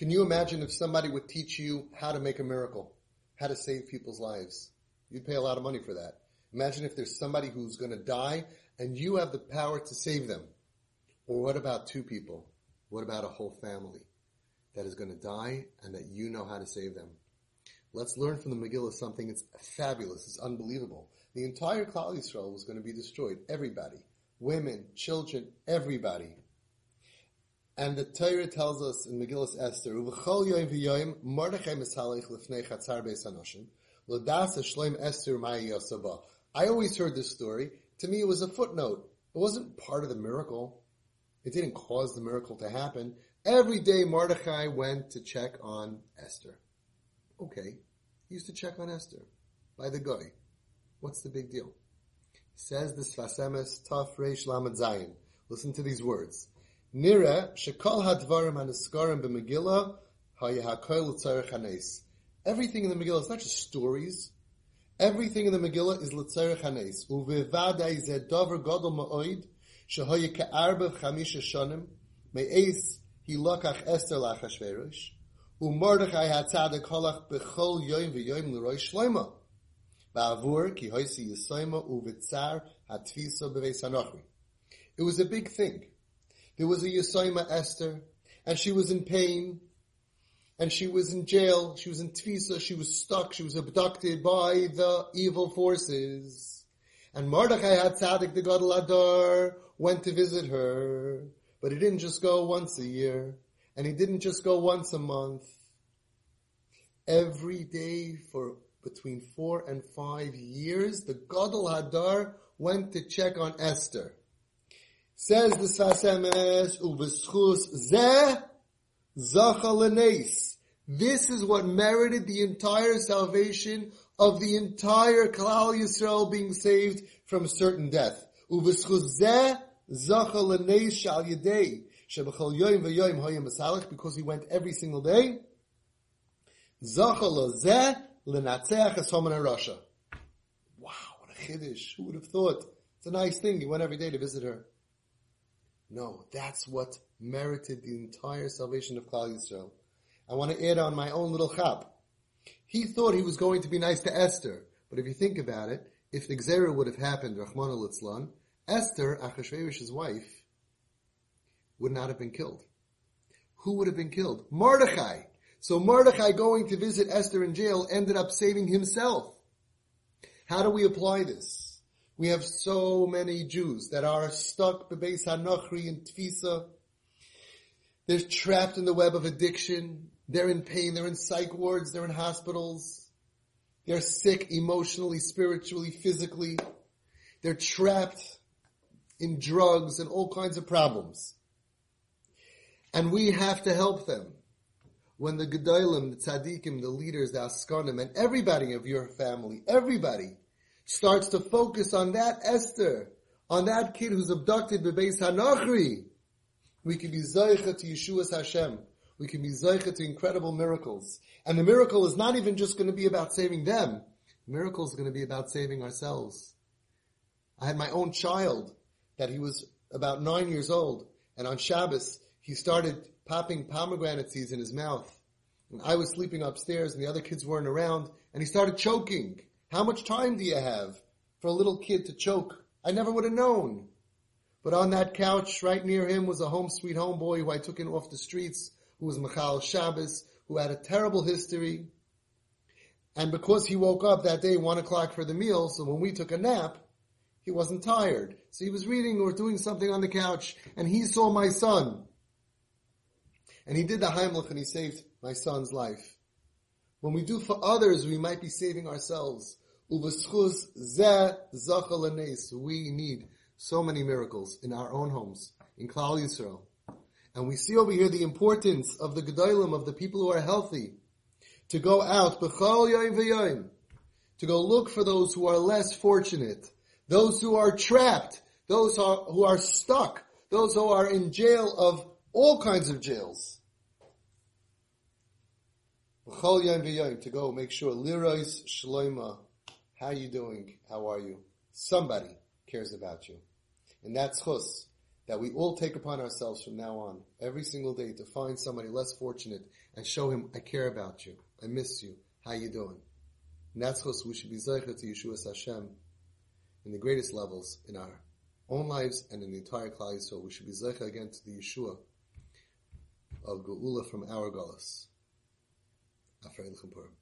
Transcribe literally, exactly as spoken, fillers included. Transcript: Can you imagine if somebody would teach you how to make a miracle, how to save people's lives? You'd pay a lot of money for that. Imagine if there's somebody who's going to die and you have the power to save them. Or what about two people? What about a whole family that is going to die and that you know how to save them? Let's learn from the Megillah something that's fabulous. It's unbelievable. The entire Klal Yisrael was going to be destroyed. Everybody. Women, children, everybody. And the Torah tells us in Megillas Esther, Uv'chol yoyim v'yoyim, Mordechai mishalech lefnei chatzar beis hanoshim, l'das hashleim Esther ma'i yosaba. I always heard this story. To me, it was a footnote. It wasn't part of the miracle. It didn't cause the miracle to happen. Every day Mordechai went to check on Esther. Okay, he used to check on Esther by the guy. What's the big deal? Says the Sfas Emes, Taf Reish Lamed Zayin. Listen to these words. Nira shekol hadvarim haniskarim b'Megillah hayahakol l'tzarech hanes. Everything in the Megillah is not just stories. Everything in the Megillah is l'tzarech hanes. Uvevaday zeh davar gadol ma'oid shehoye ke'arba v'chamisha shonim me'eis hilakach Esther la'Achashverosh. U'Mordechai hatzadek halach b'chol yoyim v'yoyim l'roish shloima. It was a big thing. There was a Yisayma Esther, and she was in pain, and she was in jail, she was in Tfisa, she was stuck, she was abducted by the evil forces. And Mordechai HaTzadik the Gadol Ador went to visit her, but he didn't just go once a year, and he didn't just go once a month. Every day for between four and five years, the Gadol Hadar went to check on Esther. Says the Sfas Emes, Uveschus Zeh Zacha L'Neis. This is what merited the entire salvation of the entire Klal Yisrael being saved from certain death. Uveschus Zeh Zacha L'Neis Shal Yedei Shebechol Yoyim V'Yoyim Hoyim B'Salach, because he went every single day. Zacha Lo Zeh L'natzeh Cheshom and Rasha. Wow, what a chiddush. Who would have thought? It's a nice thing. He went every day to visit her. No, that's what merited the entire salvation of Klal Yisrael. I want to add on my own little chap. He thought he was going to be nice to Esther. But if you think about it, if the Gzerah would have happened, Rahman al-Itzlan, Esther, Achashverosh's wife, would not have been killed. Who would have been killed? Mordechai. So Mordechai going to visit Esther in jail ended up saving himself. How do we apply this? We have so many Jews that are stuck by Beis HaNachri and Tfisa. They're trapped in the web of addiction. They're in pain. They're in psych wards. They're in hospitals. They're sick emotionally, spiritually, physically. They're trapped in drugs and all kinds of problems. And we have to help them. When the Gedolim, the Tzadikim, the leaders, the Askanim, and everybody of your family, everybody starts to focus on that Esther, on that kid who's abducted by Beis HaNachri, we can be Zaycha to Yeshua's Hashem. We can be Zaycha to incredible miracles. And the miracle is not even just going to be about saving them. The miracle is going to be about saving ourselves. I had my own child that he was about nine years old, and on Shabbos, he started popping pomegranate seeds in his mouth. And I was sleeping upstairs and the other kids weren't around, and he started choking. How much time do you have for a little kid to choke? I never would have known. But on that couch right near him was a home sweet home boy who I took in off the streets, who was Michal Shabbos, who had a terrible history. And because he woke up that day one o'clock for the meal, so when we took a nap, he wasn't tired. So he was reading or doing something on the couch, and he saw my son. And he did the Heimlich and he saved my son's life. When we do for others, we might be saving ourselves. We need so many miracles in our own homes, in Klal Yisrael. And we see over here the importance of the Gedolim, of the people who are healthy, to go out, to go look for those who are less fortunate, those who are trapped, those who are, who are stuck, those who are in jail of all kinds of jails. To go make sure. Lirois Shloima. How you doing? How are you? Somebody cares about you. And that's chus. that we all take upon ourselves from now on, every single day, to find somebody less fortunate and show him, I care about you, I miss you, how you doing? And that's what we should be zeicher to Yeshua's Hashem in the greatest levels in our own lives and in the entire Klal Yisrael. We should be zeicher again to the Yeshua of Geula from our Golas. Afrei L'Chimpurim.